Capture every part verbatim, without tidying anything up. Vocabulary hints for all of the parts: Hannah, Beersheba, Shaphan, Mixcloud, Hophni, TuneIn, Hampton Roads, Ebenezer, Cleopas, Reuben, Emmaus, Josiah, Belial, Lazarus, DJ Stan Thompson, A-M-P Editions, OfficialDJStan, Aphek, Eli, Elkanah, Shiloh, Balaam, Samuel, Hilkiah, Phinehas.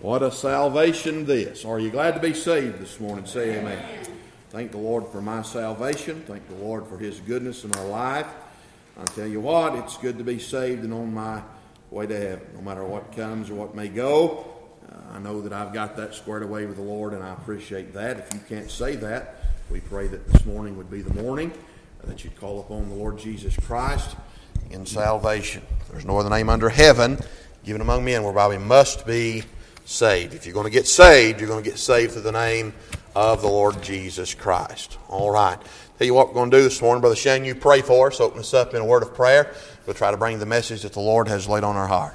What a salvation this. Are you glad to be saved this morning? Say amen. amen. Thank the Lord for my salvation. Thank the Lord for his goodness in our life. I tell you what, it's good to be saved and on my way to heaven, no matter what comes or what may go. Uh, I know that I've got that squared away with the Lord, and I appreciate that. If you can't say that, we pray that this morning would be the morning that you'd call upon the Lord Jesus Christ in salvation. There's no other name under heaven given among men whereby we must be saved. If you're going to get saved, you're going to get saved through the name of the Lord Jesus Christ. All right. Tell you what we're going to do this morning. Brother Shane, you pray for us. Open us up in a word of prayer. We'll try to bring the message that the Lord has laid on our heart.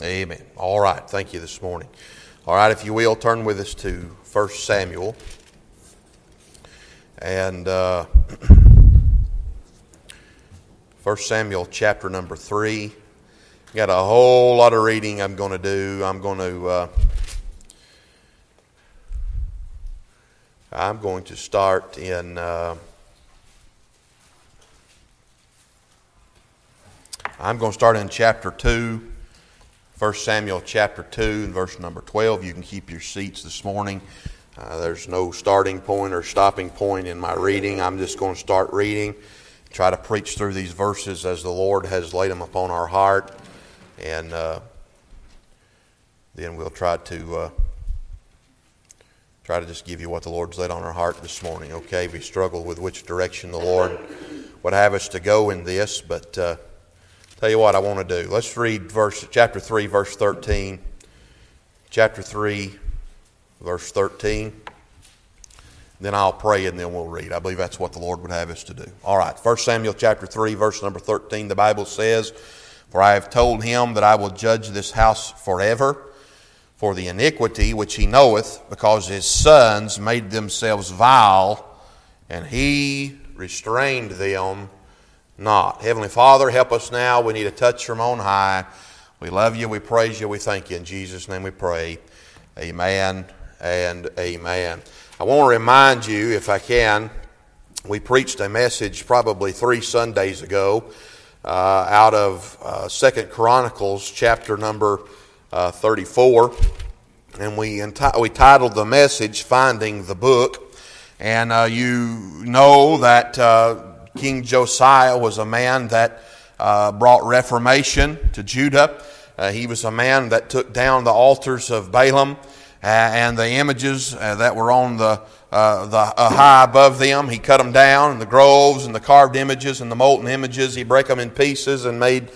Amen. All right. Thank you this morning. All right. If you will, turn with us to First Samuel. And uh, First Samuel chapter number three. Got a whole lot of reading I'm going to do. I'm going to, uh, I'm going to start in, uh, I'm going to start in chapter two. First Samuel chapter two and verse number twelve. You can keep your seats this morning. Uh, there's no starting point or stopping point in my reading. I'm just going to start reading, try to preach through these verses as the Lord has laid them upon our heart. And uh, then we'll try to uh, try to just give you what the Lord's laid on our heart this morning. Okay, we struggle with which direction the Lord would have us to go in this, but... Uh, Tell you what I want to do. Let's read verse chapter three, verse thirteen. Chapter three, verse thirteen. Then I'll pray and then we'll read. I believe that's what the Lord would have us to do. All right. First Samuel chapter three, verse number thirteen. The Bible says, "For I have told him that I will judge this house forever for the iniquity which he knoweth, because his sons made themselves vile, and he restrained them not." Heavenly Father, help us now. We need a touch from on high. We love you, we praise you, we thank you. In Jesus' name we pray. Amen and amen. I want to remind you, if I can, we preached a message probably three Sundays ago uh, out of uh, Second Chronicles chapter number uh, thirty-four. And we, enti- we titled the message, "Finding the Book." And uh, you know that... Uh, King Josiah was a man that uh, brought reformation to Judah. Uh, he was a man that took down the altars of Balaam uh, and the images uh, that were on the uh, the uh, high above them. He cut them down, and the groves and the carved images and the molten images. He broke them in pieces and made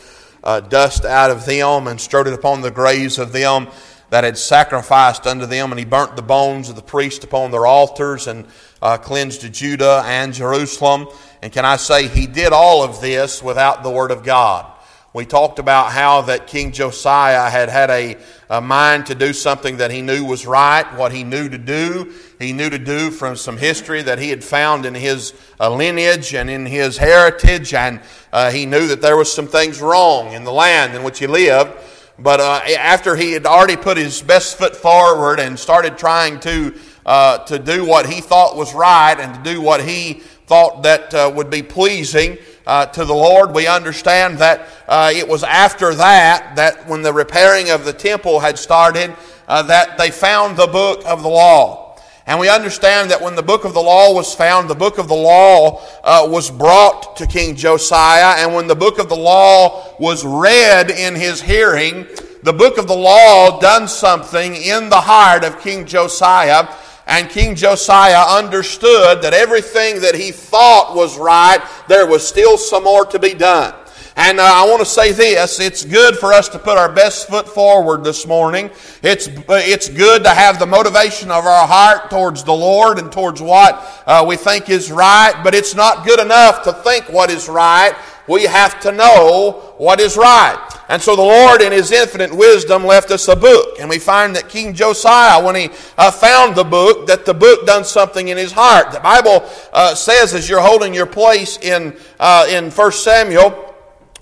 uh, dust out of them and strode it upon the graves of them that had sacrificed unto them. And he burnt the bones of the priests upon their altars and uh, cleansed Judah and Jerusalem. And can I say, he did all of this without the Word of God. We talked about how that King Josiah had had a, a mind to do something that he knew was right, what he knew to do. He knew to do from some history that he had found in his uh, lineage and in his heritage. And uh, he knew that there was some things wrong in the land in which he lived. But uh, after he had already put his best foot forward and started trying to, uh, to do what he thought was right and to do what he thought that uh, would be pleasing uh, to the Lord. We understand that uh, it was after that, that when the repairing of the temple had started, uh, that they found the book of the law. And we understand that when the book of the law was found, the book of the law uh, was brought to King Josiah. And when the book of the law was read in his hearing, the book of the law done something in the heart of King Josiah. And King Josiah understood that everything that he thought was right, there was still some more to be done. And uh, I want to say this, it's good for us to put our best foot forward this morning. It's it's good to have the motivation of our heart towards the Lord and towards what uh, we think is right, but it's not good enough to think what is right. We have to know what is right. And so the Lord in His infinite wisdom left us a book. And we find that King Josiah, when he uh, found the book, that the book done something in his heart. The Bible uh, says, as you're holding your place in uh, in First Samuel,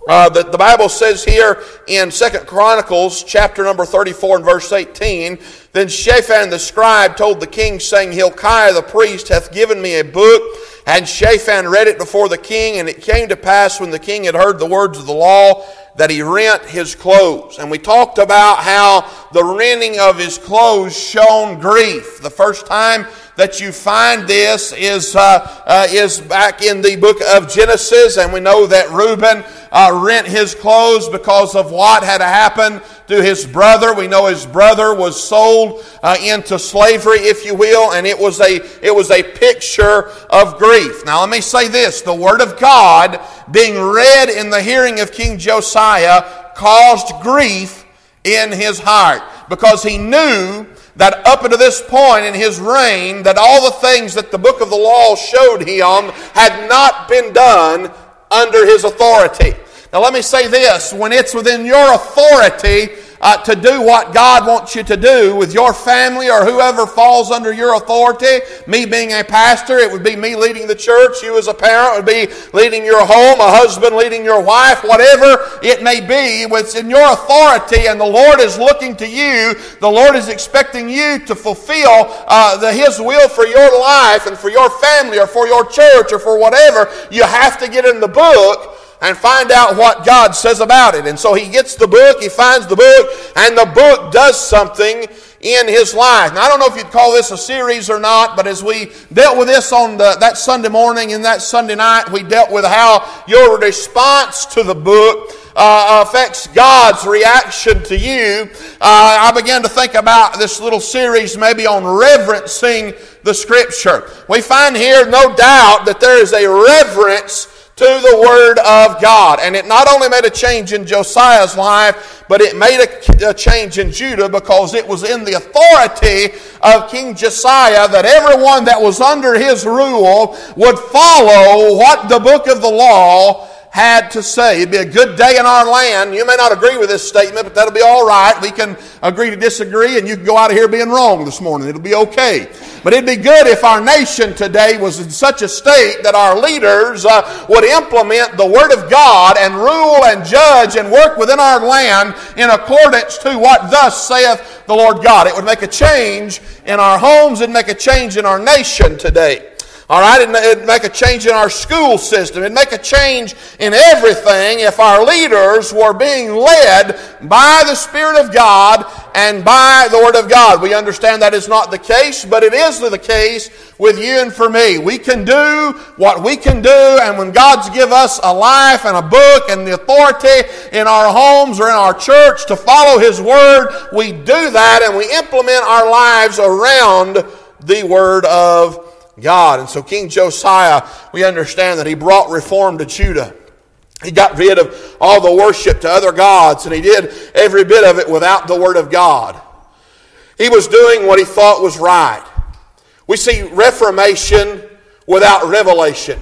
Uh, the, the Bible says here in Second Chronicles, chapter number thirty-four and verse eighteen, Then Shaphan the scribe told the king, saying, Hilkiah the priest hath given me a book. And Shaphan read it before the king. And it came to pass, when the king had heard the words of the law, that he rent his clothes. And we talked about how the rending of his clothes shown grief. The first time that you find this is uh, uh, is back in the book of Genesis. And we know that Reuben uh, rent his clothes because of what had happened to his brother. We know his brother was sold uh, into slavery, if you will, and it was a it was a picture of grief. Now let me say this, the Word of God being read in the hearing of King Josiah caused grief in his heart, because he knew that up until this point in his reign that all the things that the book of the law showed him had not been done under his authority. Now let me say this, when it's within your authority uh, to do what God wants you to do with your family or whoever falls under your authority, me being a pastor, it would be me leading the church, you as a parent would be leading your home, a husband leading your wife, whatever it may be, it's in your authority and the Lord is looking to you, the Lord is expecting you to fulfill uh, the, His will for your life and for your family or for your church or for whatever, you have to get in the book and find out what God says about it. And so he gets the book, he finds the book, and the book does something in his life. Now I don't know if you'd call this a series or not, but as we dealt with this on the, that Sunday morning and that Sunday night, we dealt with how your response to the book Uh, affects God's reaction to you. Uh, I began to think about this little series maybe on reverencing the Scripture. We find here no doubt that there is a reverence to the Word of God. And it not only made a change in Josiah's life, but it made a, a change in Judah, because it was in the authority of King Josiah that everyone that was under his rule would follow what the book of the law had to say. It'd be a good day in our land. You may not agree with this statement, but that'll be all right. We can agree to disagree, and you can go out of here being wrong this morning. It'll be okay. But it'd be good if our nation today was in such a state that our leaders uh, would implement the Word of God and rule and judge and work within our land in accordance to what thus saith the Lord God. It would make a change in our homes. It'd make a change in our nation today. All right, it'd make a change in our school system. It'd make a change in everything if our leaders were being led by the Spirit of God and by the Word of God. We understand that is not the case, but it is the case with you and for me. We can do what we can do, and when God's give us a life and a book and the authority in our homes or in our church to follow His Word, we do that and we implement our lives around the Word of God. God. And so King Josiah, we understand that he brought reform to Judah. He got rid of all the worship to other gods, and he did every bit of it without the Word of God. He was doing what he thought was right. We see reformation without revelation.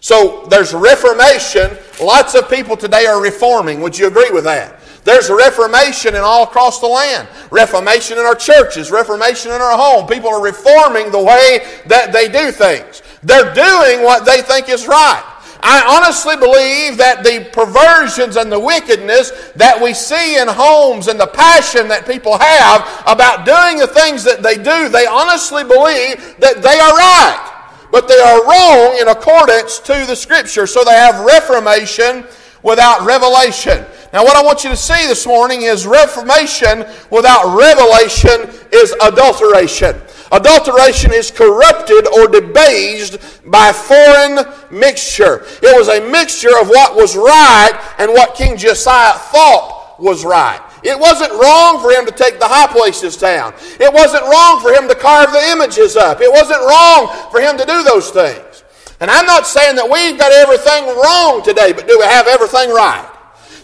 So there's reformation. Lots of people today are reforming. Would you agree with that? There's reformation in all across the land. Reformation in our churches. Reformation in our home. People are reforming the way that they do things. They're doing what they think is right. I honestly believe that the perversions and the wickedness that we see in homes and the passion that people have about doing the things that they do, they honestly believe that they are right. But they are wrong in accordance to the Scripture. So they have reformation without revelation. Now what I want you to see this morning is reformation without revelation is adulteration. Adulteration is corrupted or debased by foreign mixture. It was a mixture of what was right and what King Josiah thought was right. It wasn't wrong for him to take the high places down. It wasn't wrong for him to carve the images up. It wasn't wrong for him to do those things. And I'm not saying that we've got everything wrong today, but do we have everything right?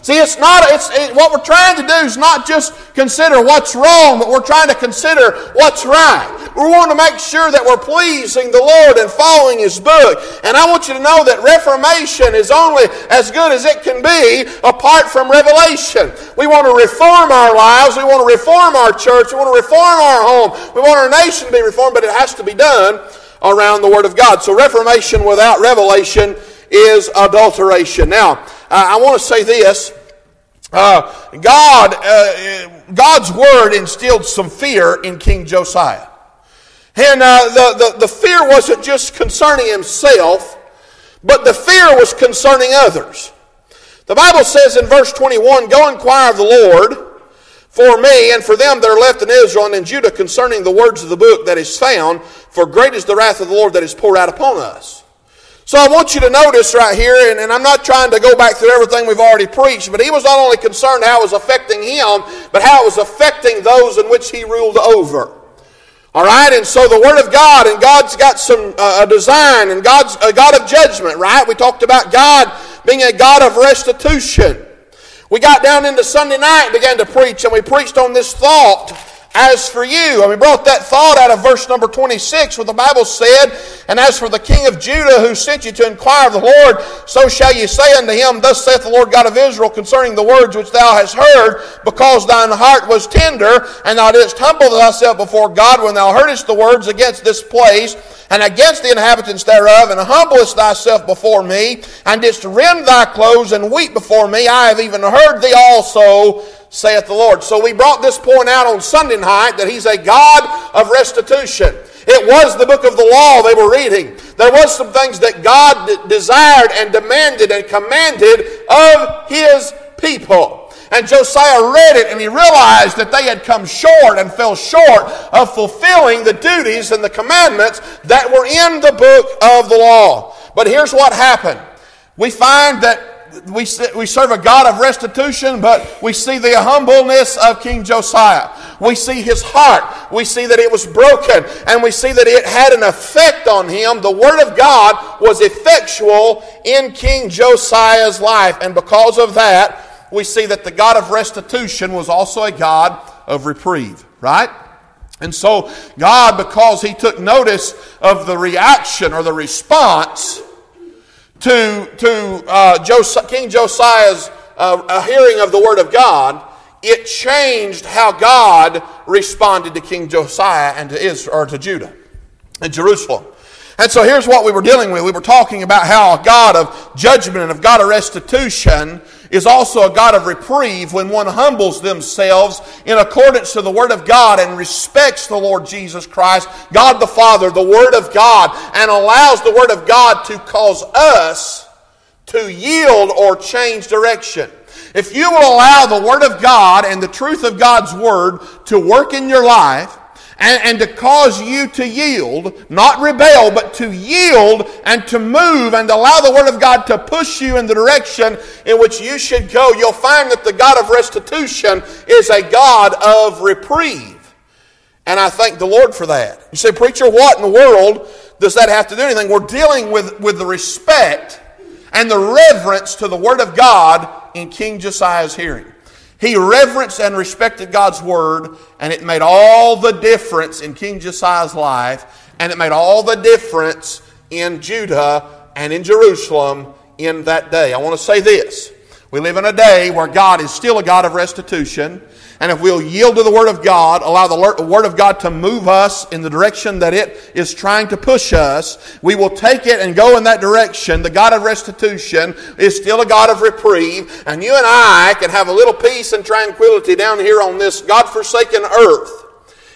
See, it's not it's it, what we're trying to do is not just consider what's wrong, but we're trying to consider what's right. We want to make sure that we're pleasing the Lord and following His book. And I want you to know that reformation is only as good as it can be apart from revelation. We want to reform our lives. We want to reform our church. We want to reform our home. We want our nation to be reformed, but it has to be done around the Word of God. So reformation without revelation is adulteration. Now, I want to say this. Uh, God, uh, God's word instilled some fear in King Josiah. And uh, the, the, the fear wasn't just concerning himself, but the fear was concerning others. The Bible says in verse twenty-one, "Go inquire of the Lord for me and for them that are left in Israel and in Judah concerning the words of the book that is found, for great is the wrath of the Lord that is poured out upon us." So I want you to notice right here, and, and I'm not trying to go back through everything we've already preached, but he was not only concerned how it was affecting him, but how it was affecting those in which he ruled over. All right, and so the Word of God, and God's got some uh, a design, and God's a God of judgment, right? We talked about God being a God of restitution. We got down into Sunday night and began to preach, and we preached on this thought, "As for you," and we brought that thought out of verse number twenty-six, where the Bible said, "And as for the king of Judah who sent you to inquire of the Lord, so shall ye say unto him, Thus saith the Lord God of Israel, concerning the words which thou hast heard, because thine heart was tender, and thou didst humble thyself before God when thou heardest the words against this place, and against the inhabitants thereof, and humblest thyself before me, and didst rend thy clothes and weep before me. I have even heard thee also, saith the Lord." So we brought this point out on Sunday night that He's a God of restitution. It was the book of the law they were reading. There was some things that God d- desired and demanded and commanded of His people. And Josiah read it and he realized that they had come short and fell short of fulfilling the duties and the commandments that were in the book of the law. But here's what happened. We find that We we serve a God of restitution, but we see the humbleness of King Josiah. We see his heart. We see that it was broken, and we see that it had an effect on him. The Word of God was effectual in King Josiah's life, and because of that, we see that the God of restitution was also a God of reprieve, right? And so God, because He took notice of the reaction or the response to to uh, Jos- King Josiah's uh, hearing of the Word of God, it changed how God responded to King Josiah and to Israel, or to Judah and Jerusalem. And so here's what we were dealing with. We were talking about how a God of judgment and of God of restitution is also a God of reprieve when one humbles themselves in accordance to the Word of God and respects the Lord Jesus Christ, God the Father, the Word of God, and allows the Word of God to cause us to yield or change direction. If you will allow the Word of God and the truth of God's Word to work in your life, and, and to cause you to yield, not rebel, but to yield and to move and allow the Word of God to push you in the direction in which you should go, you'll find that the God of restitution is a God of reprieve. And I thank the Lord for that. You say, "Preacher, what in the world does that have to do anything?" We're dealing with, with the respect and the reverence to the Word of God in King Josiah's hearing. He reverenced and respected God's Word, and it made all the difference in King Josiah's life, and it made all the difference in Judah and in Jerusalem in that day. I want to say this. We live in a day where God is still a God of restitution, and if we'll yield to the Word of God, allow the Word of God to move us in the direction that it is trying to push us, we will take it and go in that direction. The God of restitution is still a God of reprieve, and you and I can have a little peace and tranquility down here on this God-forsaken earth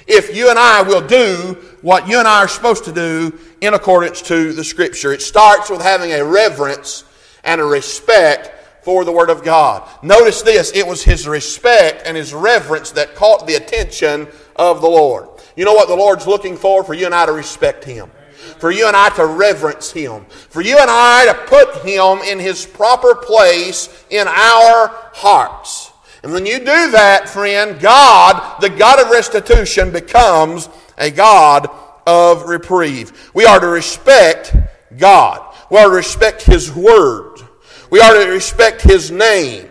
if you and I will do what you and I are supposed to do in accordance to the Scripture. It starts with having a reverence and a respect for the Word of God. Notice this, it was his respect and his reverence that caught the attention of the Lord. You know what the Lord's looking for? For you and I to respect Him. For you and I to reverence Him. For you and I to put Him in His proper place in our hearts. And when you do that, friend, God, the God of restitution, becomes a God of reprieve. We are to respect God. We are to respect His Word. We are to respect His name.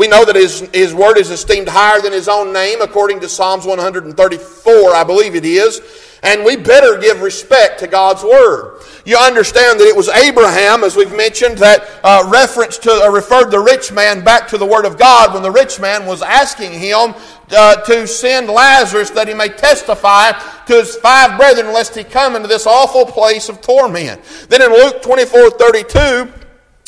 We know that his, his word is esteemed higher than his own name, according to Psalms one hundred thirty-four, I believe it is. And we better give respect to God's word. You understand that it was Abraham, as we've mentioned, that uh, reference to uh, referred the rich man back to the word of God when the rich man was asking him uh, to send Lazarus that he may testify to his five brethren lest he come into this awful place of torment. Then in Luke twenty-four thirty-two,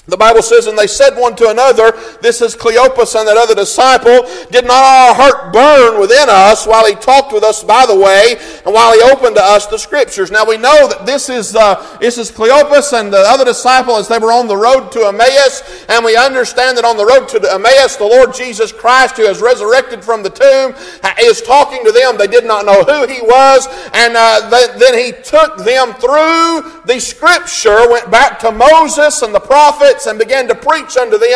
the Bible says, and they said one to another, this is Cleopas and that other disciple, did not our heart burn within us while he talked with us by the way, and while he opened to us the Scriptures? Now we know that this is uh, this is Cleopas and the other disciple as they were on the road to Emmaus, and we understand that on the road to Emmaus, the Lord Jesus Christ, who has resurrected from the tomb, is talking to them. They did not know who he was, and uh, they, then he took them through the Scripture, went back to Moses and the prophets, and began to preach unto them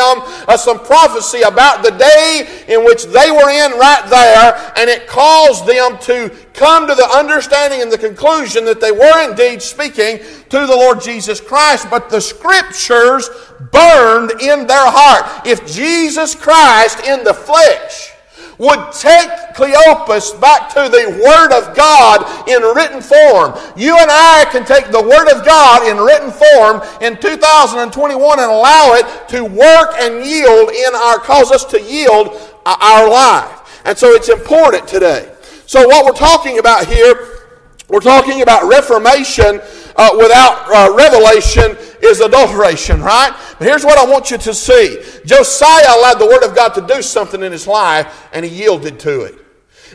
uh, some prophecy about the day in which they were in right there, and it caused them to come to the understanding and the conclusion that they were indeed speaking to the Lord Jesus Christ. But the Scriptures burned in their heart. If Jesus Christ in the flesh would take Cleopas back to the Word of God in written form, you and I can take the Word of God in written form in two thousand twenty-one and allow it to work and yield in our, cause us to yield our life. And so it's important today. So what we're talking about here, we're talking about reformation uh, without uh, revelation is adulteration, right? But here's what I want you to see. Josiah allowed the Word of God to do something in his life, and he yielded to it.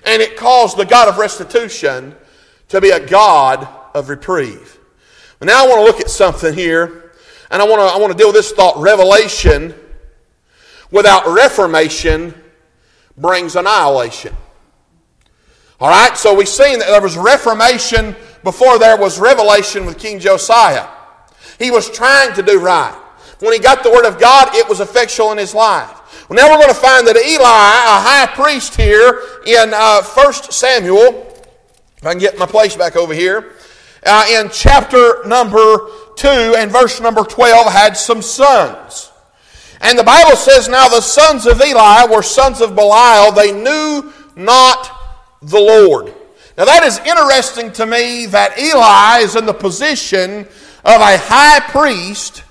And it caused the God of restitution to be a God of reprieve. But now I want to look at something here, and I want to, I want to deal with this thought. Revelation without reformation brings annihilation. All right, so we've seen that there was reformation before there was revelation with King Josiah. He was trying to do right. When he got the Word of God, it was effectual in his life. Well, now we're going to find that Eli, a high priest here in uh, First Samuel, if I can get my place back over here, uh, in chapter number two and verse number twelve, had some sons. And the Bible says, now the sons of Eli were sons of Belial. They knew not the Lord. Now that is interesting to me that Eli is in the position of a high priest,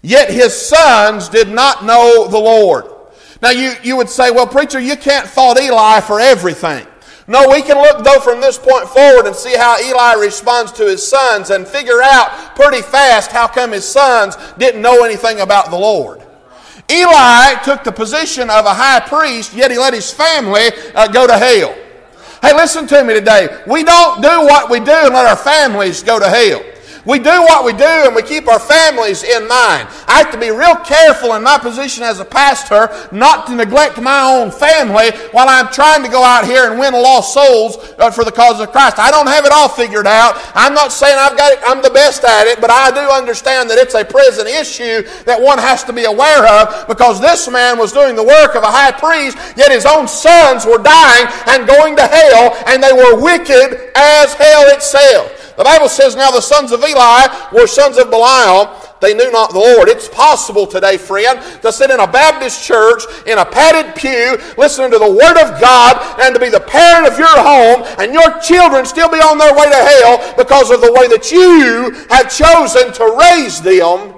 yet his sons did not know the Lord. Now you, you would say, well, preacher, you can't fault Eli for everything. No, we can look, though, from this point forward and see how Eli responds to his sons and figure out pretty fast how come his sons didn't know anything about the Lord. Eli took the position of a high priest, yet he let his family uh, go to hell. Hey, listen to me today. We don't do what we do and let our families go to hell. We do what we do and we keep our families in mind. I have to be real careful in my position as a pastor not to neglect my own family while I'm trying to go out here and win lost souls for the cause of Christ. I don't have it all figured out. I'm not saying I've got it, I'm the best at it, but I do understand that it's a present issue that one has to be aware of, because this man was doing the work of a high priest, yet his own sons were dying and going to hell, and they were wicked as hell itself. The Bible says, now the sons of Eli were sons of Belial. They knew not the Lord. It's possible today, friend, to sit in a Baptist church, in a padded pew, listening to the Word of God, and to be the parent of your home, and your children still be on their way to hell because of the way that you have chosen to raise them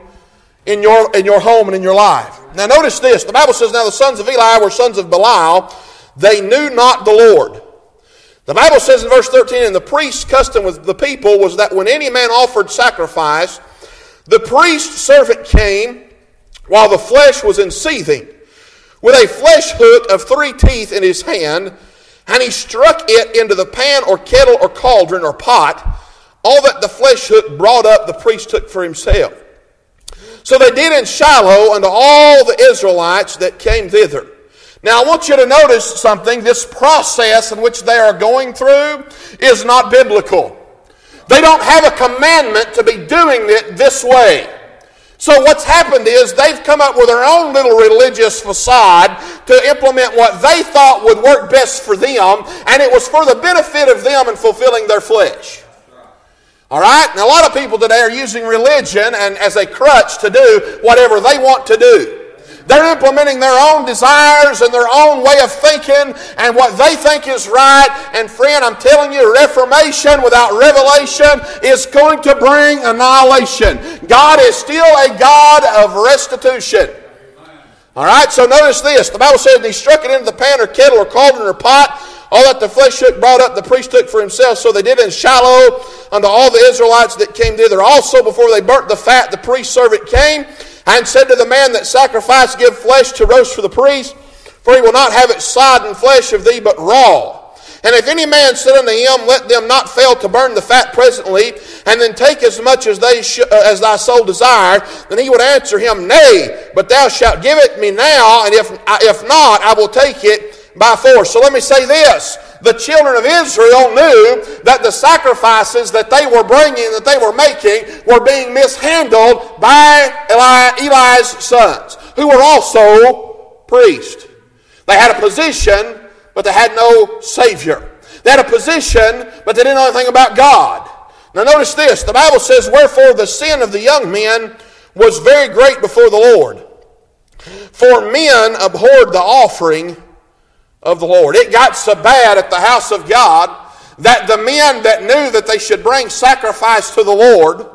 in your, in your home and in your life. Now notice this. The Bible says, now the sons of Eli were sons of Belial. They knew not the Lord. The Bible says in verse thirteen, and the priest's custom with the people was that when any man offered sacrifice, the priest's servant came while the flesh was in seething, with a flesh hook of three teeth in his hand, and he struck it into the pan or kettle or cauldron or pot. All that the flesh hook brought up, the priest took for himself. So they did in Shiloh unto all the Israelites that came thither. Now I want you to notice something. This process in which they are going through is not biblical. They don't have a commandment to be doing it this way. So what's happened is they've come up with their own little religious facade to implement what they thought would work best for them, and it was for the benefit of them in fulfilling their flesh. All right? And a lot of people today are using religion and as a crutch to do whatever they want to do. They're implementing their own desires and their own way of thinking and what they think is right. And friend, I'm telling you, reformation without revelation is going to bring annihilation. God is still a God of restitution. Alright, so notice this. The Bible says, and he struck it into the pan or kettle or cauldron or pot. All that the flesh shook brought up, the priest took for himself. So they did in Shiloh unto all the Israelites that came thither. Also before they burnt the fat, the priest's servant came and said to the man that sacrificed, give flesh to roast for the priest, for he will not have it sodden flesh of thee, but raw. And if any man said unto him, let them not fail to burn the fat presently, and then take as much as they sh- as thy soul desire, then he would answer him, nay, but thou shalt give it me now, and if if not, I will take it by force. So let me say this. The children of Israel knew that the sacrifices that they were bringing, that they were making, were being mishandled by Eli, Eli's sons, who were also priests. They had a position, but they had no Savior. They had a position, but they didn't know anything about God. Now notice this. The Bible says, wherefore the sin of the young men was very great before the Lord, for men abhorred the offering of the Lord. It got so bad at the house of God that the men that knew that they should bring sacrifice to the Lord,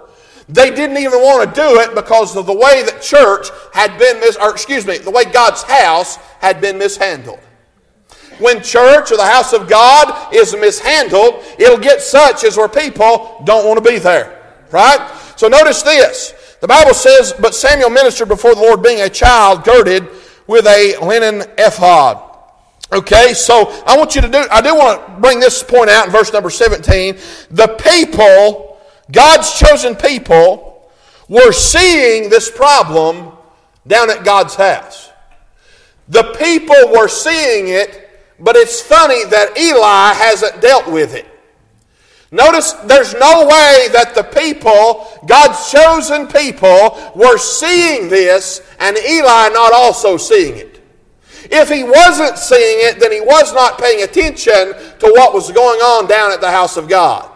they didn't even want to do it because of the way that church had been, mis- or excuse me, the way God's house had been mishandled. When church or the house of God is mishandled, it'll get such as where people don't want to be there. Right? So notice this. The Bible says, but Samuel ministered before the Lord, being a child girded with a linen ephod. Okay, so I want you to do, I do want to bring this point out in verse number seventeen. The people, God's chosen people, were seeing this problem down at God's house. The people were seeing it, but it's funny that Eli hasn't dealt with it. Notice there's no way that the people, God's chosen people, were seeing this and Eli not also seeing it. If he wasn't seeing it, then he was not paying attention to what was going on down at the house of God.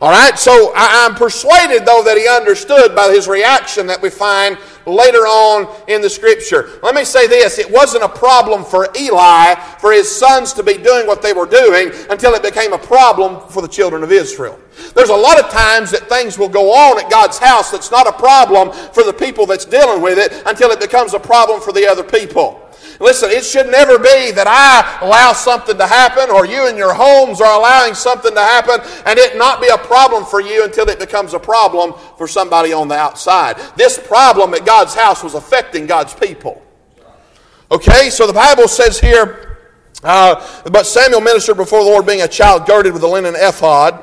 All right, so I'm persuaded, though, that he understood by his reaction that we find later on in the Scripture. Let me say this. It wasn't a problem for Eli, for his sons to be doing what they were doing, until it became a problem for the children of Israel. There's a lot of times that things will go on at God's house that's not a problem for the people that's dealing with it, until it becomes a problem for the other people. Listen, it should never be that I allow something to happen, or you in your homes are allowing something to happen, and it not be a problem for you until it becomes a problem for somebody on the outside. This problem at God's house was affecting God's people. Okay, so the Bible says here, uh, but Samuel ministered before the Lord, being a child girded with a linen ephod.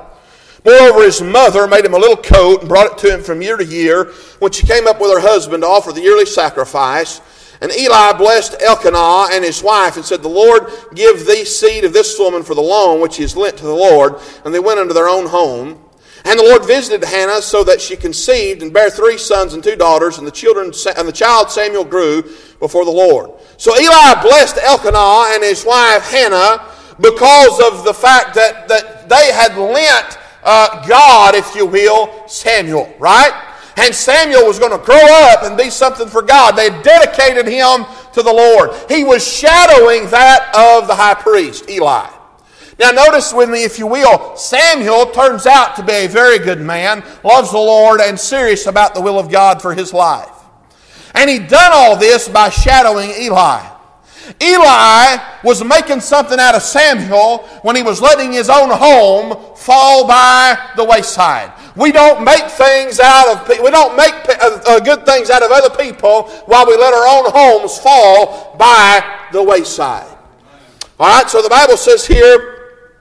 Moreover, his mother made him a little coat and brought it to him from year to year, when she came up with her husband to offer the yearly sacrifice. And Eli blessed Elkanah and his wife and said, the Lord give thee seed of this woman for the loan which he has lent to the Lord. And they went unto their own home. And the Lord visited Hannah so that she conceived and bare three sons and two daughters. And the children and the child Samuel grew before the Lord. So Eli blessed Elkanah and his wife Hannah because of the fact that, that they had lent uh, God, if you will, Samuel, right? And Samuel was going to grow up and be something for God. They dedicated him to the Lord. He was shadowing that of the high priest, Eli. Now notice with me, if you will, Samuel turns out to be a very good man, loves the Lord, and serious about the will of God for his life. And he'd done all this by shadowing Eli. Eli was making something out of Samuel when he was letting his own home fall by the wayside. We don't make things out of people. We don't make good things out of other people while we let our own homes fall by the wayside. All right, so the Bible says here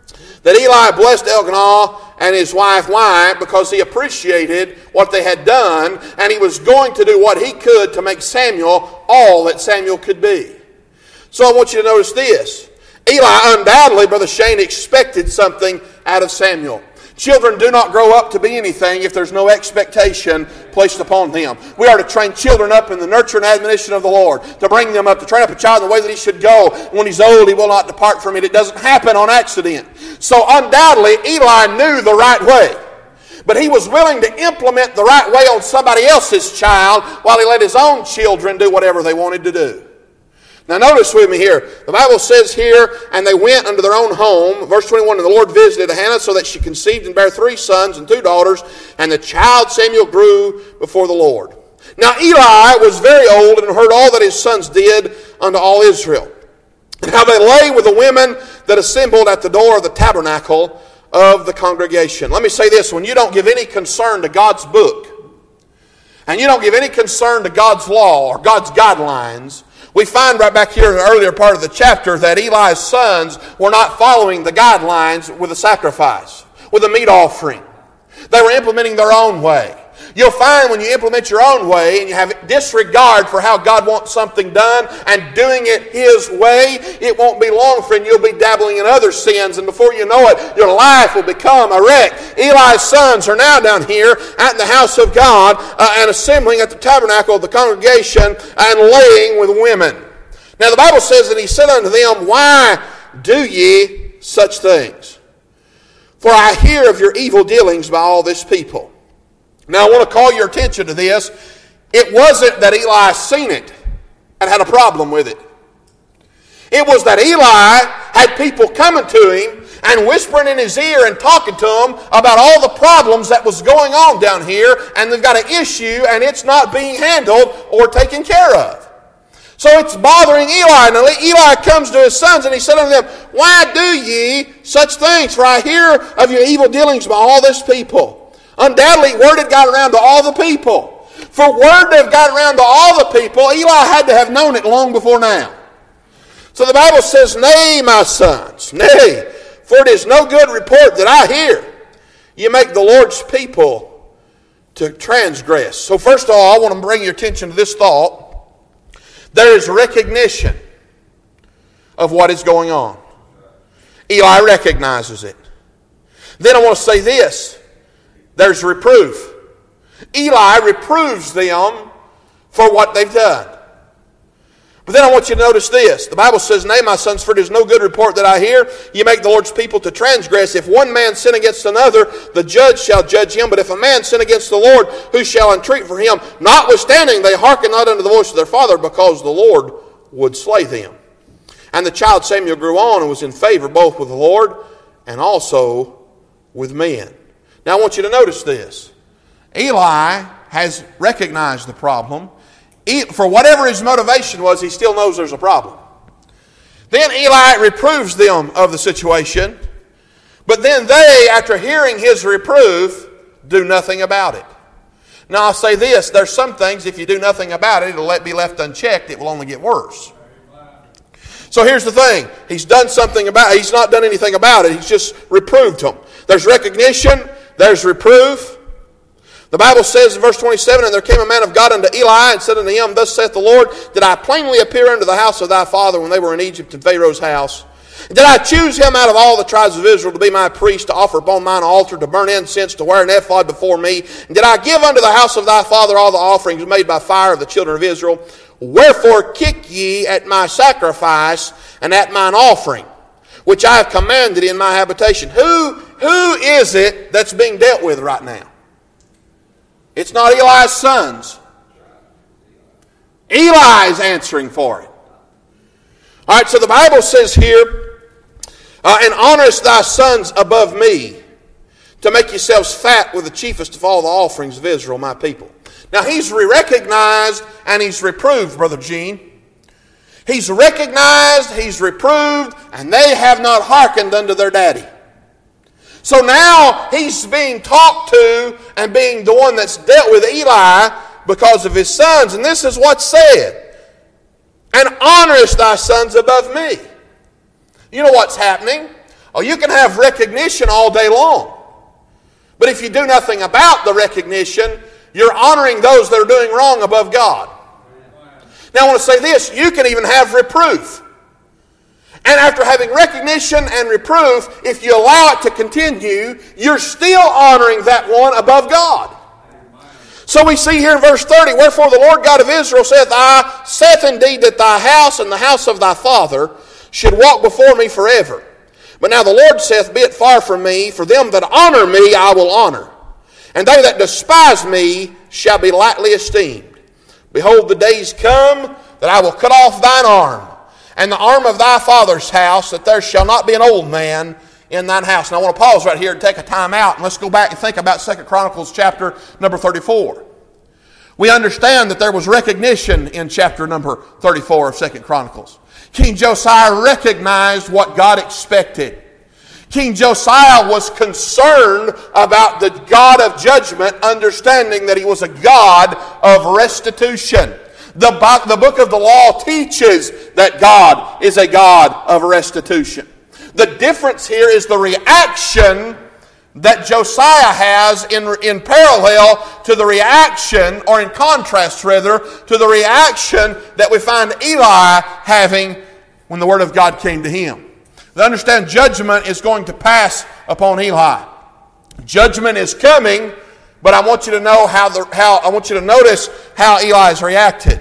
that Eli blessed Elkanah and his wife. Why? Because he appreciated what they had done, and he was going to do what he could to make Samuel all that Samuel could be. So I want you to notice this. Eli undoubtedly, Brother Shane, expected something out of Samuel. Children do not grow up to be anything if there's no expectation placed upon them. We are to train children up in the nurture and admonition of the Lord, to bring them up, to train up a child in the way that he should go. When he's old, he will not depart from it. It doesn't happen on accident. So undoubtedly, Eli knew the right way. But he was willing to implement the right way on somebody else's child while he let his own children do whatever they wanted to do. Now notice with me here. The Bible says here, and they went unto their own home. Verse twenty-one, and the Lord visited Hannah so that she conceived and bare three sons and two daughters, and the child Samuel grew before the Lord. Now Eli was very old and heard all that his sons did unto all Israel, and how they lay with the women that assembled at the door of the tabernacle of the congregation. Let me say this, when you don't give any concern to God's book, and you don't give any concern to God's law or God's guidelines, we find right back here in the earlier part of the chapter that Eli's sons were not following the guidelines with a sacrifice, with a meat offering. They were implementing their own way. You'll find when you implement your own way and you have disregard for how God wants something done and doing it His way, it won't be long, friend. You'll be dabbling in other sins, and before you know it, your life will become a wreck. Eli's sons are now down here at the house of God uh, and assembling at the tabernacle of the congregation and laying with women. Now the Bible says that He said unto them, why do ye such things? For I hear of your evil dealings by all this people. Now I want to call your attention to this. It wasn't that Eli seen it and had a problem with it. It was that Eli had people coming to him and whispering in his ear and talking to him about all the problems that was going on down here, and they've got an issue and it's not being handled or taken care of. So it's bothering Eli. Now Eli comes to his sons and he said unto them, why do ye such things? For I hear of your evil dealings by all this people. Undoubtedly, word had got around to all the people. For word to have got around to all the people, Eli had to have known it long before now. So the Bible says, nay, my sons, nay, for it is no good report that I hear. You make the Lord's people to transgress. So first of all, I want to bring your attention to this thought. There is recognition of what is going on. Eli recognizes it. Then I want to say this. There's reproof. Eli reproves them for what they've done. But then I want you to notice this. The Bible says, nay, my sons, for it is no good report that I hear. You make the Lord's people to transgress. If one man sin against another, the judge shall judge him. But if a man sin against the Lord, who shall entreat for him? Notwithstanding, they hearken not unto the voice of their father, because the Lord would slay them. And the child Samuel grew on and was in favor both with the Lord and also with men. Now I want you to notice this. Eli has recognized the problem. For whatever his motivation was, he still knows there's a problem. Then Eli reproves them of the situation, but then they, after hearing his reproof, do nothing about it. Now I'll say this, there's some things if you do nothing about it, it'll be left unchecked, it will only get worse. So here's the thing, he's done something about it, he's not done anything about it, he's just reproved them. There's recognition. There's reproof. The Bible says in verse twenty-seven, and there came a man of God unto Eli and said unto him, thus saith the Lord, did I plainly appear unto the house of thy father when they were in Egypt in Pharaoh's house? Did I choose him out of all the tribes of Israel to be my priest, to offer upon mine altar, to burn incense, to wear an ephod before me? And did I give unto the house of thy father all the offerings made by fire of the children of Israel? Wherefore kick ye at my sacrifice and at mine offering, which I have commanded in my habitation. Who Who is it that's being dealt with right now? It's not Eli's sons. Eli is answering for it. All right, so the Bible says here, uh, and honorest thy sons above me, to make yourselves fat with the chiefest of all the offerings of Israel, my people. Now he's recognized and he's reproved, Brother Gene. He's recognized, he's reproved, and they have not hearkened unto their daddy. So now he's being talked to and being the one that's dealt with Eli because of his sons. And this is what's said. And honorest thy sons above me. You know what's happening? Oh, you can have recognition all day long. But if you do nothing about the recognition, you're honoring those that are doing wrong above God. Now I want to say this. You can even have reproof. And after having recognition and reproof, if you allow it to continue, you're still honoring that one above God. So we see here in verse thirty, wherefore the Lord God of Israel saith, I saith indeed that thy house and the house of thy father should walk before me forever. But now the Lord saith, be it far from me, for them that honor me I will honor, and they that despise me shall be lightly esteemed. Behold, the days come that I will cut off thine arm, and the arm of thy father's house, that there shall not be an old man in thine house. And I want to pause right here and take a time out, and let's go back and think about Second Chronicles chapter number thirty-four. We understand that there was recognition in chapter number thirty-four of Second Chronicles. King Josiah recognized what God expected. King Josiah was concerned about the God of judgment, understanding that he was a God of restitution. The, the book of the law teaches that God is a God of restitution. The difference here is the reaction that Josiah has in, in parallel to the reaction, or in contrast rather, to the reaction that we find Eli having when the word of God came to him. Understand, judgment is going to pass upon Eli. Judgment is coming, but I want you to know how the how I want you to notice how Eli has reacted.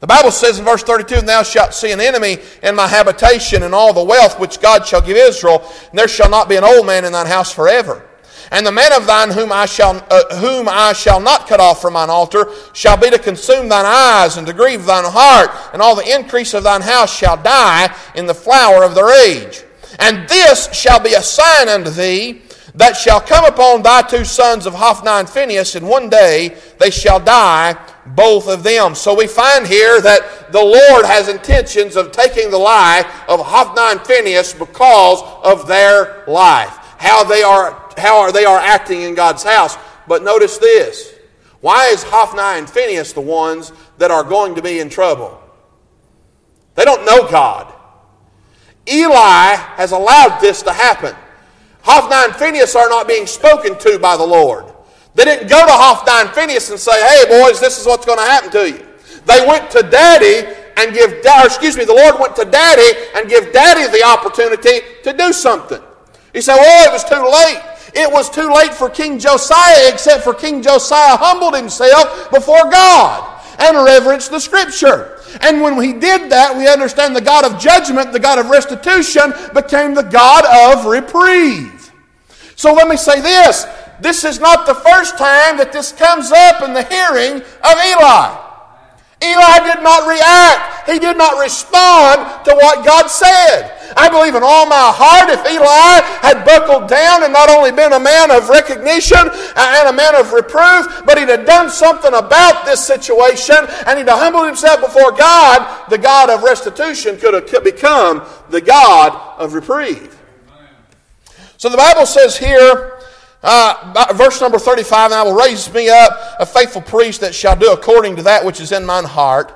The Bible says in verse thirty-two, "Thou shalt see an enemy in my habitation, and all the wealth which God shall give Israel, and there shall not be an old man in thine house forever. And the man of thine whom I shall uh, whom I shall not cut off from mine altar shall be to consume thine eyes and to grieve thine heart, and all the increase of thine house shall die in the flower of their age. And this shall be a sign unto thee that shall come upon thy two sons of Hophni and Phinehas, and one day they shall die, both of them." So we find here that the Lord has intentions of taking the life of Hophni and Phinehas because of their life, how they are How are they are acting in God's house. But notice this. Why is Hophni and Phinehas the ones that are going to be in trouble? They don't know God. Eli has allowed this to happen. Hophni and Phinehas are not being spoken to by the Lord. They didn't go to Hophni and Phinehas and say, "Hey boys, this is what's going to happen to you." They went to Daddy and give, or excuse me, the Lord went to Daddy and give Daddy the opportunity to do something. He said, "Well, it was too late." It was too late for King Josiah, except for King Josiah humbled himself before God and reverenced the Scripture. And when he did that, we understand the God of judgment, the God of restitution, became the God of reprieve. So let me say this. This is not the first time that this comes up in the hearing of Eli. Eli did not react. He did not respond to what God said. I believe in all my heart, if Eli had buckled down and not only been a man of recognition and a man of reproof, but he'd have done something about this situation and he'd have humbled himself before God, the God of restitution could have become the God of reprieve. So the Bible says here, Uh, verse number thirty-five, "And I will raise me up a faithful priest that shall do according to that which is in mine heart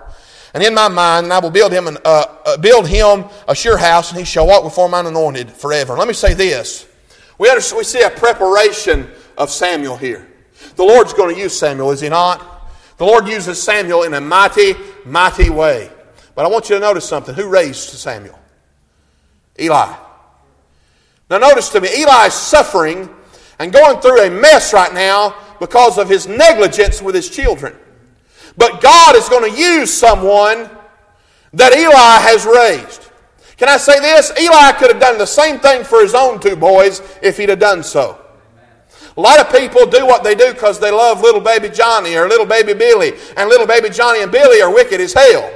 and in my mind, and I will build him, an, uh, build him a sure house, and he shall walk before mine anointed forever." Let me say this. We, understand, we see a preparation of Samuel here. The Lord's going to use Samuel, is he not? The Lord uses Samuel in a mighty, mighty way. But I want you to notice something. Who raised Samuel? Eli. Now notice to me, Eli is suffering and going through a mess right now because of his negligence with his children. But God is going to use someone that Eli has raised. Can I say this? Eli could have done the same thing for his own two boys if he'd have done so. A lot of people do what they do because they love little baby Johnny or little baby Billy. And little baby Johnny and Billy are wicked as hell.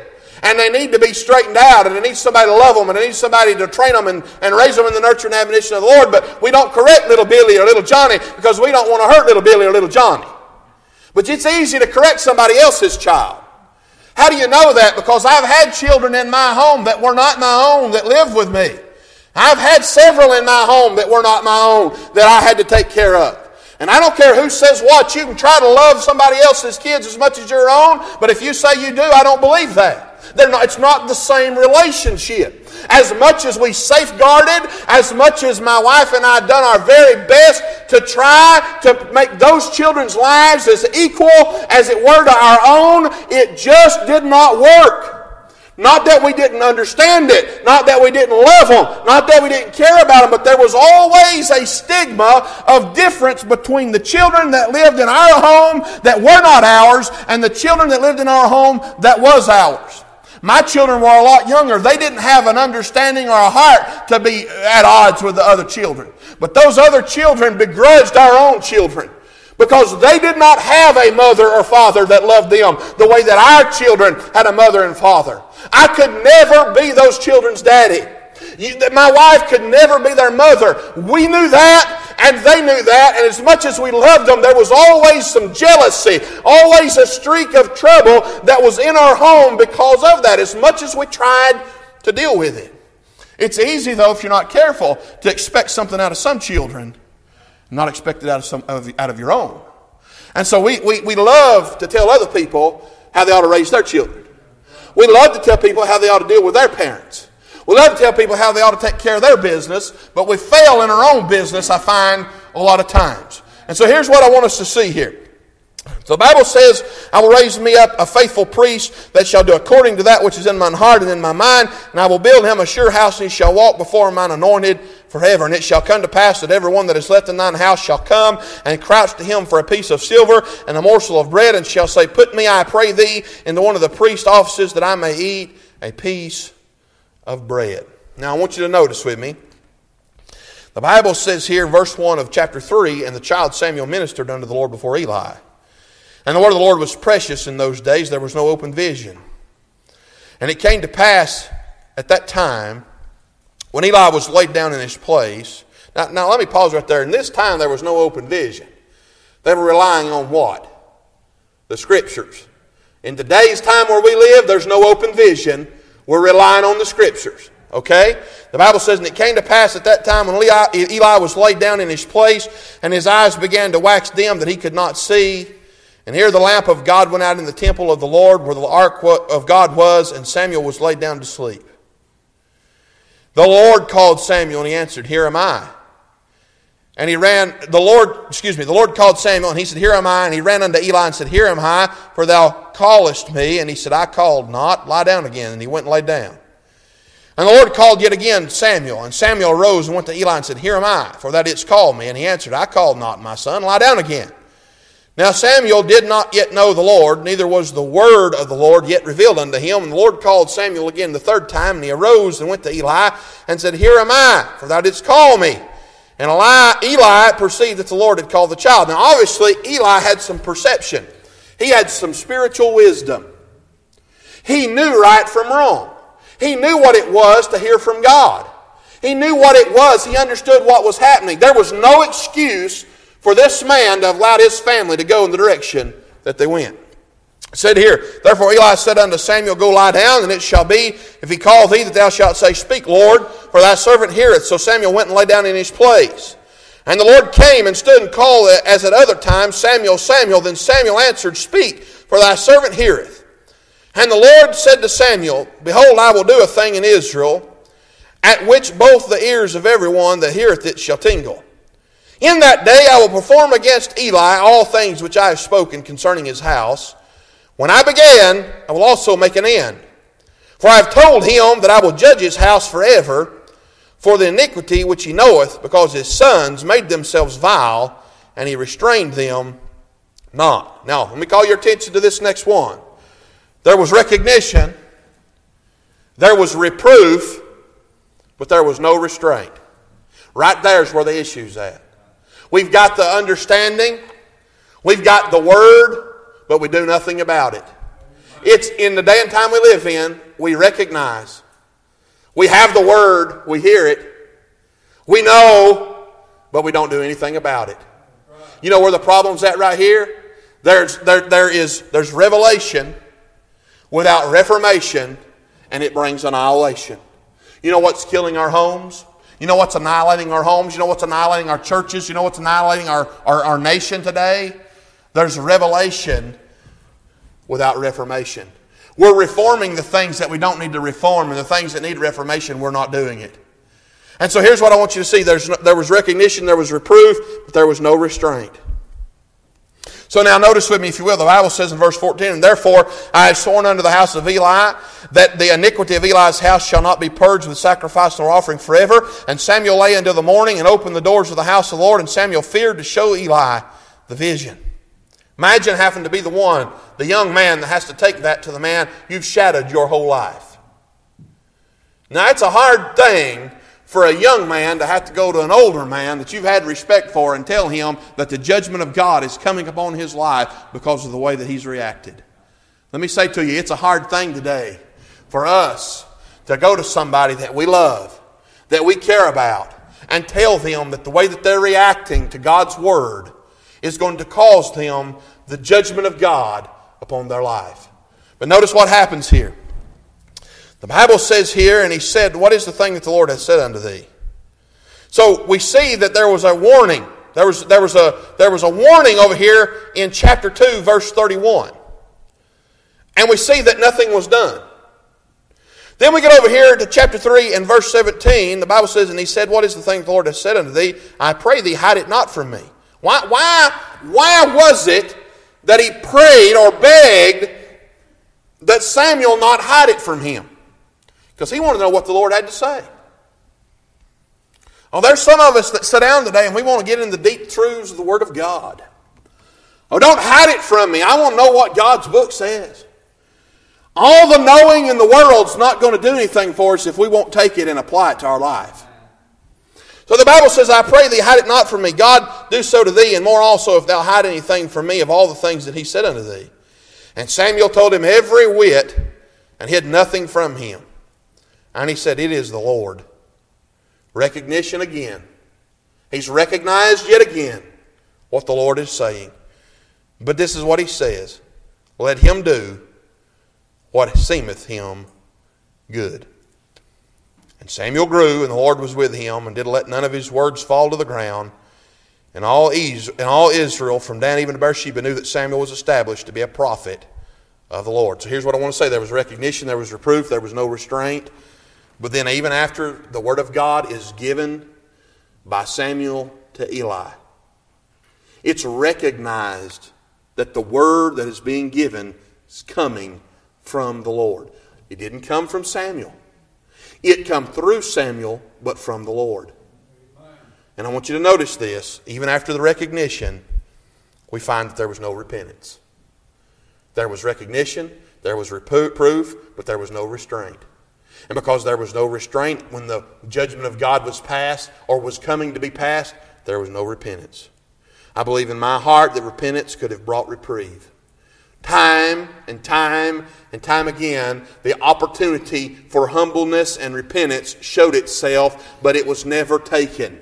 And they need to be straightened out, and they need somebody to love them, and they need somebody to train them and, and raise them in the nurture and admonition of the Lord. But we don't correct little Billy or little Johnny because we don't want to hurt little Billy or little Johnny. But it's easy to correct somebody else's child. How do you know that? Because I've had children in my home that were not my own that lived with me. I've had several in my home that were not my own that I had to take care of. And I don't care who says what. You can try to love somebody else's kids as much as your own, but if you say you do, I don't believe that. They're not, it's not the same relationship. As much as we safeguarded, as much as my wife and I done our very best to try to make those children's lives as equal as it were to our own, it just did not work. Not that we didn't understand it. Not that we didn't love them. Not that we didn't care about them. But there was always a stigma of difference between the children that lived in our home that were not ours and the children that lived in our home that was ours. My children were a lot younger. They didn't have an understanding or a heart to be at odds with the other children. But those other children begrudged our own children. because they did not have a mother or father that loved them the way that our children had a mother and father. I could never be those children's daddy. You, my wife could never be their mother. We knew that, and they knew that, and as much as we loved them, there was always some jealousy, always a streak of trouble that was in our home because of that, as much as we tried to deal with it. It's easy, though, if you're not careful, to expect something out of some children, not expect it out of some of, out of your own. And so we, we, we love to tell other people how they ought to raise their children. We love to tell people how they ought to deal with their parents. We love to tell people how they ought to take care of their business, but we fail in our own business, I find, a lot of times. And so here's what I want us to see here. So the Bible says, I will raise me up a faithful priest that shall do according to that which is in mine heart and in my mind, and I will build him a sure house, and he shall walk before mine anointed forever. And it shall come to pass that every one that is left in thine house shall come and crouch to him for a piece of silver and a morsel of bread, and shall say, put me, I pray thee, into one of the priest's offices that I may eat a piece of bread. Now I want you to notice with me, the Bible says here, verse one of chapter three, and the child Samuel ministered unto the Lord before Eli. And the word of the Lord was precious in those days. There was no open vision. And it came to pass at that time when Eli was laid down in his place. Now, now let me pause right there. In this time there was no open vision. They were relying on what? The Scriptures. In today's time where we live, there's no open vision. We're relying on the Scriptures. Okay? The Bible says, and it came to pass at that time when Eli, Eli was laid down in his place, and his eyes began to wax dim that he could not see. And here the lamp of God went out in the temple of the Lord where the ark of God was, and Samuel was laid down to sleep. The Lord called Samuel, and he answered, here am I. And he ran, the Lord, excuse me, the Lord called Samuel, and he said, here am I. And he ran unto Eli and said, here am I, for thou callest me. And he said, I called not, lie down again. And he went and lay down. And the Lord called yet again Samuel. And Samuel arose and went to Eli and said, here am I, for thou didst call me. And he answered, I called not, my son, lie down again. Now Samuel did not yet know the Lord, neither was the word of the Lord yet revealed unto him. And the Lord called Samuel again the third time, and he arose and went to Eli and said, here am I, for thou didst call me. And Eli, Eli perceived that the Lord had called the child. Now obviously Eli had some perception. He had some spiritual wisdom. He knew right from wrong. He knew what it was to hear from God. He knew what it was. He understood what was happening. There was no excuse for this man to have allowed his family to go in the direction that they went. It said here, therefore Eli said unto Samuel, go lie down, and it shall be, if he call thee, that thou shalt say, speak, Lord, for thy servant heareth. So Samuel went and lay down in his place. And the Lord came and stood and called, as at other times, Samuel, Samuel. Then Samuel answered, speak, for thy servant heareth. And the Lord said to Samuel, behold, I will do a thing in Israel, at which both the ears of everyone that heareth it shall tingle. In that day I will perform against Eli all things which I have spoken concerning his house. When I began, I will also make an end. For I have told him that I will judge his house forever for the iniquity which he knoweth, because his sons made themselves vile, and he restrained them not. Now, let me call your attention to this next one. There was recognition, there was reproof, but there was no restraint. Right there is where the issue's at. We've got the understanding, we've got the word, but we do nothing about it. It's in the day and time we live in, we recognize. We have the word, we hear it. We know, but we don't do anything about it. You know where the problem's at right here? There's, there, there is, there's revelation without reformation, and it brings annihilation. You know what's killing our homes? You know what's annihilating our homes? You know what's annihilating our churches? You know what's annihilating our, our, our nation today? There's revelation without reformation. We're reforming the things that we don't need to reform, and the things that need reformation, we're not doing it. And so here's what I want you to see. There's no, there was recognition, there was reproof, but there was no restraint. So now notice with me, if you will, the Bible says in verse fourteen, and therefore I have sworn unto the house of Eli that the iniquity of Eli's house shall not be purged with sacrifice nor offering forever. And Samuel lay until the morning and opened the doors of the house of the Lord, and Samuel feared to show Eli the vision. Imagine having to be the one, the young man that has to take that to the man you've shadowed your whole life. Now it's a hard thing for a young man to have to go to an older man that you've had respect for and tell him that the judgment of God is coming upon his life because of the way that he's reacted. Let me say to you, it's a hard thing today for us to go to somebody that we love, that we care about, and tell them that the way that they're reacting to God's word is going to cause them the judgment of God upon their life. But notice what happens here. The Bible says here, and he said, what is the thing that the Lord hath said unto thee? So we see that there was a warning. There was, there was, a, there was a warning over here in chapter two, verse thirty-one. And we see that nothing was done. Then we get over here to chapter three and verse seventeen. The Bible says, and he said, what is the thing that the Lord hath said unto thee? I pray thee, hide it not from me. Why, why, why was it that he prayed or begged that Samuel not hide it from him? Because he wanted to know what the Lord had to say. Oh, there's some of us that sit down today and we want to get into the deep truths of the Word of God. Oh, don't hide it from me. I want to know what God's book says. All the knowing in the world's not going to do anything for us if we won't take it and apply it to our life. So the Bible says, I pray thee, hide it not from me. God, do so to thee, and more also if thou hide anything from me of all the things that he said unto thee. And Samuel told him every whit and hid nothing from him. And he said, it is the Lord. Recognition again. He's recognized yet again what the Lord is saying. But this is what he says. Let him do what seemeth him good. And Samuel grew, and the Lord was with him, and did let none of his words fall to the ground. And all Israel, from Dan even to Beersheba, knew that Samuel was established to be a prophet of the Lord. So here's what I want to say. There was recognition, there was reproof, there was no restraint. But then even after the word of God is given by Samuel to Eli, it's recognized that the word that is being given is coming from the Lord. It didn't come from Samuel. It come through Samuel, but from the Lord. And I want you to notice this. Even after the recognition, we find that there was no repentance. There was recognition, there was reproof, but there was no restraint. And because there was no restraint when the judgment of God was passed or was coming to be passed, there was no repentance. I believe in my heart that repentance could have brought reprieve. Time and time and time again, the opportunity for humbleness and repentance showed itself, but it was never taken.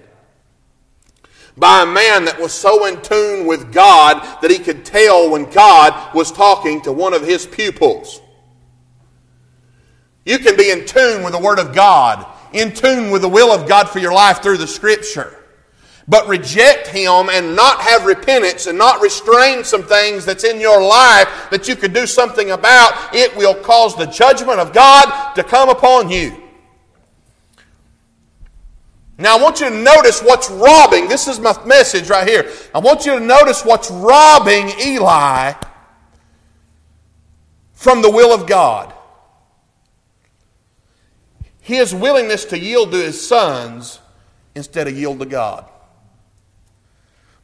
By a man that was so in tune with God that he could tell when God was talking to one of his pupils. You can be in tune with the Word of God, in tune with the will of God for your life through the Scripture, but reject Him and not have repentance and not restrain some things that's in your life that you could do something about. It will cause the judgment of God to come upon you. Now I want you to notice what's robbing. This is my message right here. I want you to notice what's robbing Eli from the will of God. His willingness to yield to his sons instead of yield to God.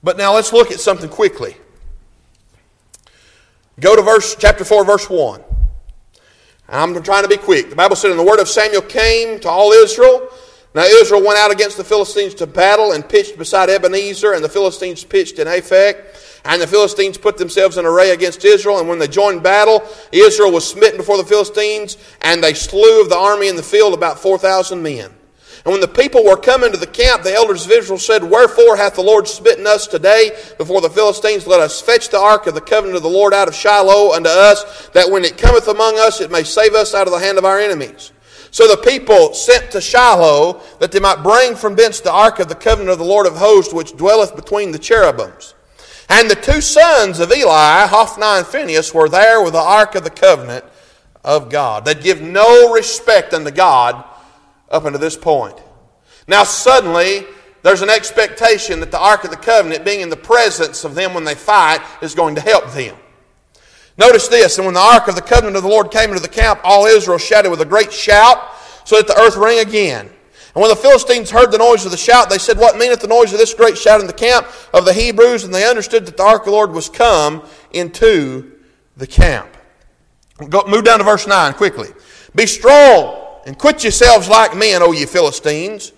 But now let's look at something quickly. Go to verse chapter four, verse one. I'm trying to be quick. The Bible said, and the word of Samuel came to all Israel. Now Israel went out against the Philistines to battle and pitched beside Ebenezer, and the Philistines pitched in Aphek. And the Philistines put themselves in array against Israel, and when they joined battle, Israel was smitten before the Philistines, and they slew of the army in the field about four thousand men. And when the people were come into the camp, the elders of Israel said, wherefore hath the Lord smitten us today before the Philistines? Let us fetch the ark of the covenant of the Lord out of Shiloh unto us, that when it cometh among us, it may save us out of the hand of our enemies. So the people sent to Shiloh, that they might bring from thence the ark of the covenant of the Lord of hosts, which dwelleth between the cherubims. And the two sons of Eli, Hophni and Phinehas, were there with the ark of the covenant of God. They'd give no respect unto God up unto this point. Now suddenly, there's an expectation that the ark of the covenant, being in the presence of them when they fight, is going to help them. Notice this, and when the ark of the covenant of the Lord came into the camp, all Israel shouted with a great shout, so that the earth rang again. And when the Philistines heard the noise of the shout, they said, what meaneth the noise of this great shout in the camp of the Hebrews? And they understood that the ark of the Lord was come into the camp. Go, move down to verse nine quickly. Be strong and quit yourselves like men, O ye Philistines.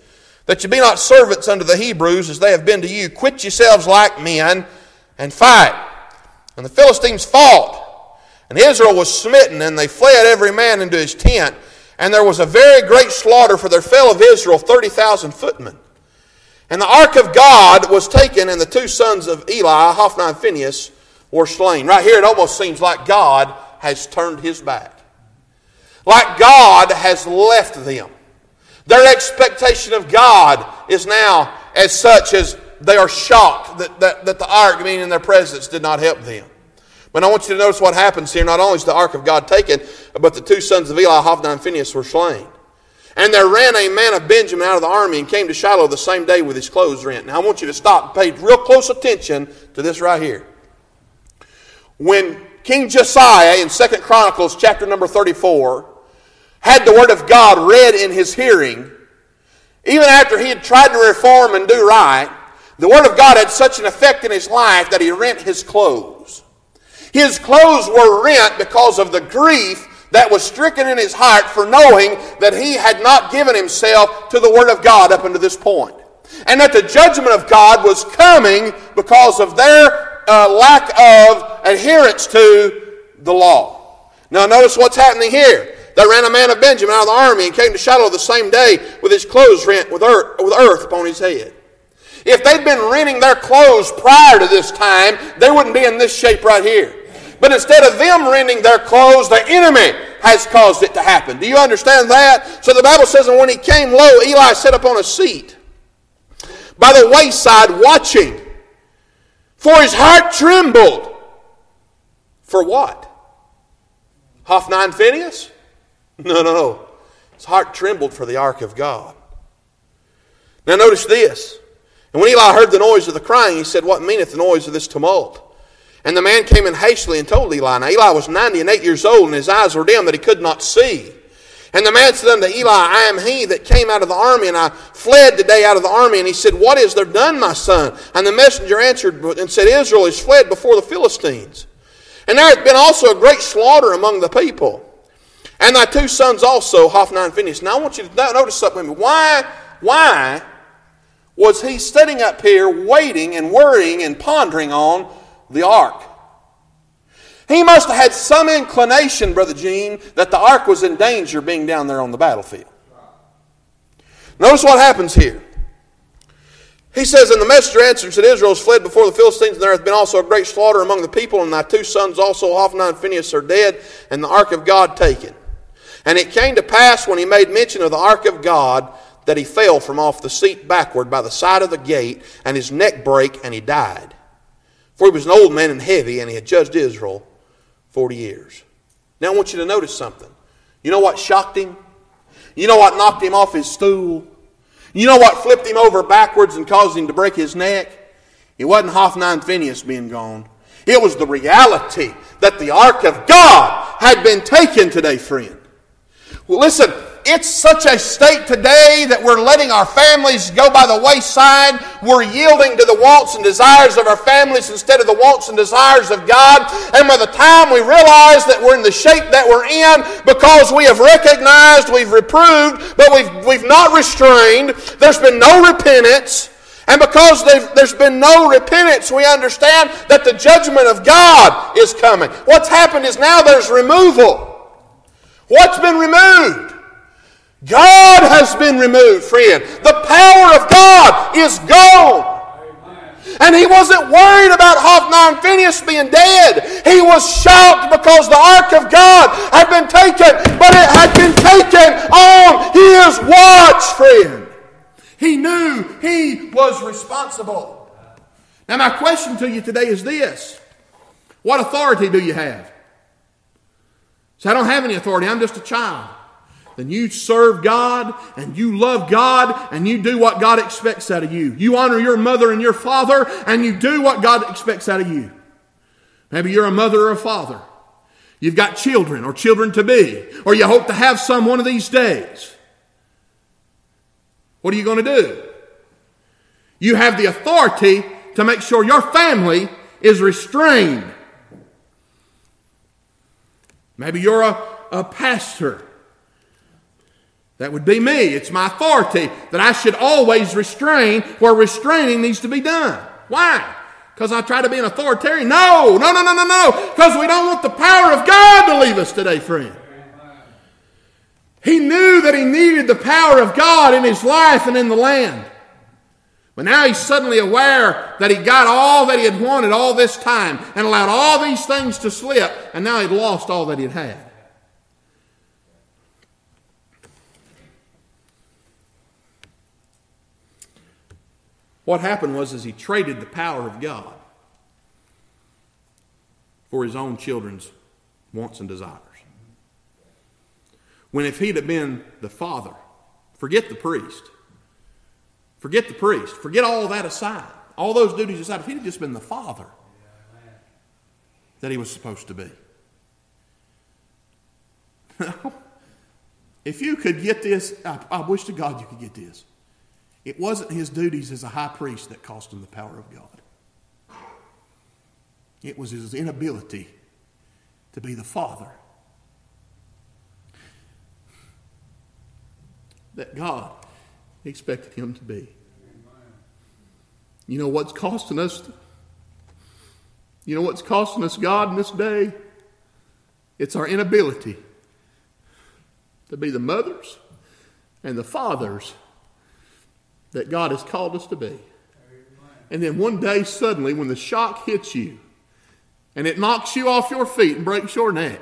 that you be not servants unto the Hebrews as they have been to you. Quit yourselves like men and fight. And the Philistines fought, and Israel was smitten, and they fled every man into his tent. And there was a very great slaughter for their fellow of Israel, thirty thousand footmen. And the ark of God was taken, and the two sons of Eli, Hophni and Phinehas, were slain. Right here it almost seems like God has turned his back. Like God has left them. Their expectation of God is now as such as they are shocked that, that, that the ark being in their presence did not help them. But I want you to notice what happens here. Not only is the ark of God taken, but the two sons of Eli, Hophni and Phinehas, were slain. And there ran a man of Benjamin out of the army and came to Shiloh the same day with his clothes rent. Now I want you to stop and pay real close attention to this right here. When King Josiah in Second Chronicles chapter number thirty-four had the word of God read in his hearing, even after he had tried to reform and do right, the word of God had such an effect in his life that he rent his clothes. His clothes were rent because of the grief that was stricken in his heart for knowing that he had not given himself to the word of God up until this point. And that the judgment of God was coming because of their uh, lack of adherence to the law. Now notice what's happening here. There ran a man of Benjamin out of the army and came to Shiloh the same day with his clothes rent with earth, with earth upon his head. If they'd been renting their clothes prior to this time, they wouldn't be in this shape right here. But instead of them rending their clothes, the enemy has caused it to happen. Do you understand that? So the Bible says, and when he came low, Eli sat upon a seat by the wayside watching, for his heart trembled. For what? Hophni and Phinehas? No, no, no. His heart trembled for the ark of God. Now notice this. And when Eli heard the noise of the crying, he said, what meaneth the noise of this tumult? And the man came in hastily and told Eli. Now Eli was ninety and eight years old, and his eyes were dim that he could not see. And the man said unto Eli, I am he that came out of the army, and I fled today out of the army. And he said, what is there done, my son? And the messenger answered and said, Israel is fled before the Philistines. And there hath been also a great slaughter among the people. And thy two sons also, Hophni and Phinehas. Now I want you to notice something with me. Why, why was he sitting up here waiting and worrying and pondering on the ark? He must have had some inclination, Brother Gene, that the ark was in danger being down there on the battlefield. Notice what happens here. He says, and the messenger answered and said, Israel has fled before the Philistines, and there hath been also a great slaughter among the people, and thy two sons also, Hophni and Phinehas, are dead, and the ark of God taken. And it came to pass when he made mention of the ark of God that he fell from off the seat backward by the side of the gate, and his neck brake, and he died. For he was an old man and heavy, and he had judged Israel forty years. Now I want you to notice something. You know what shocked him? You know what knocked him off his stool? You know what flipped him over backwards and caused him to break his neck? It wasn't Hophni and Phinehas being gone. It was the reality that the ark of God had been taken today, friend. Well, listen, it's such a state today that we're letting our families go by the wayside. We're yielding to the wants and desires of our families instead of the wants and desires of God. And by the time we realize that we're in the shape that we're in, because we have recognized, we've reproved, but we've, we've not restrained, there's been no repentance. And because there's been no repentance, we understand that the judgment of God is coming. What's happened is now there's removal. What's been removed? God has been removed, friend. The power of God is gone. Amen. And he wasn't worried about Hophni and Phinehas being dead. He was shocked because the ark of God had been taken, but it had been taken on his watch, friend. He knew he was responsible. Now my question to you today is this. What authority do you have? So I don't have any authority. I'm just a child. Then you serve God, and you love God, and you do what God expects out of you. You honor your mother and your father, and you do what God expects out of you. Maybe you're a mother or a father. You've got children or children to be, or you hope to have some one of these days. What are you going to do? You have the authority to make sure your family is restrained. Maybe you're a, a pastor. That would be me. It's my authority that I should always restrain where restraining needs to be done. Why? Because I try to be an authoritarian? No, no, no, no, no, no. Because we don't want the power of God to leave us today, friend. He knew that he needed the power of God in his life and in the land. But now he's suddenly aware that he got all that he had wanted all this time and allowed all these things to slip, and now he'd lost all that he'd had. What happened was is he traded the power of God for his own children's wants and desires. When if he'd have been the father, forget the priest, forget the priest, forget all that aside, all those duties aside, if he'd have just been the father that he was supposed to be. If you could get this, I, I wish to God you could get this. It wasn't his duties as a high priest that cost him the power of God. It was his inability to be the father that God expected him to be. You know what's costing us? You know what's costing us, God, in this day? It's our inability to be the mothers and the fathers that God has called us to be. And then one day, suddenly, when the shock hits you and it knocks you off your feet and breaks your neck,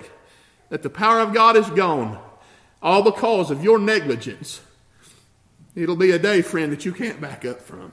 that the power of God is gone, all because of your negligence, it'll be a day, friend, that you can't back up from.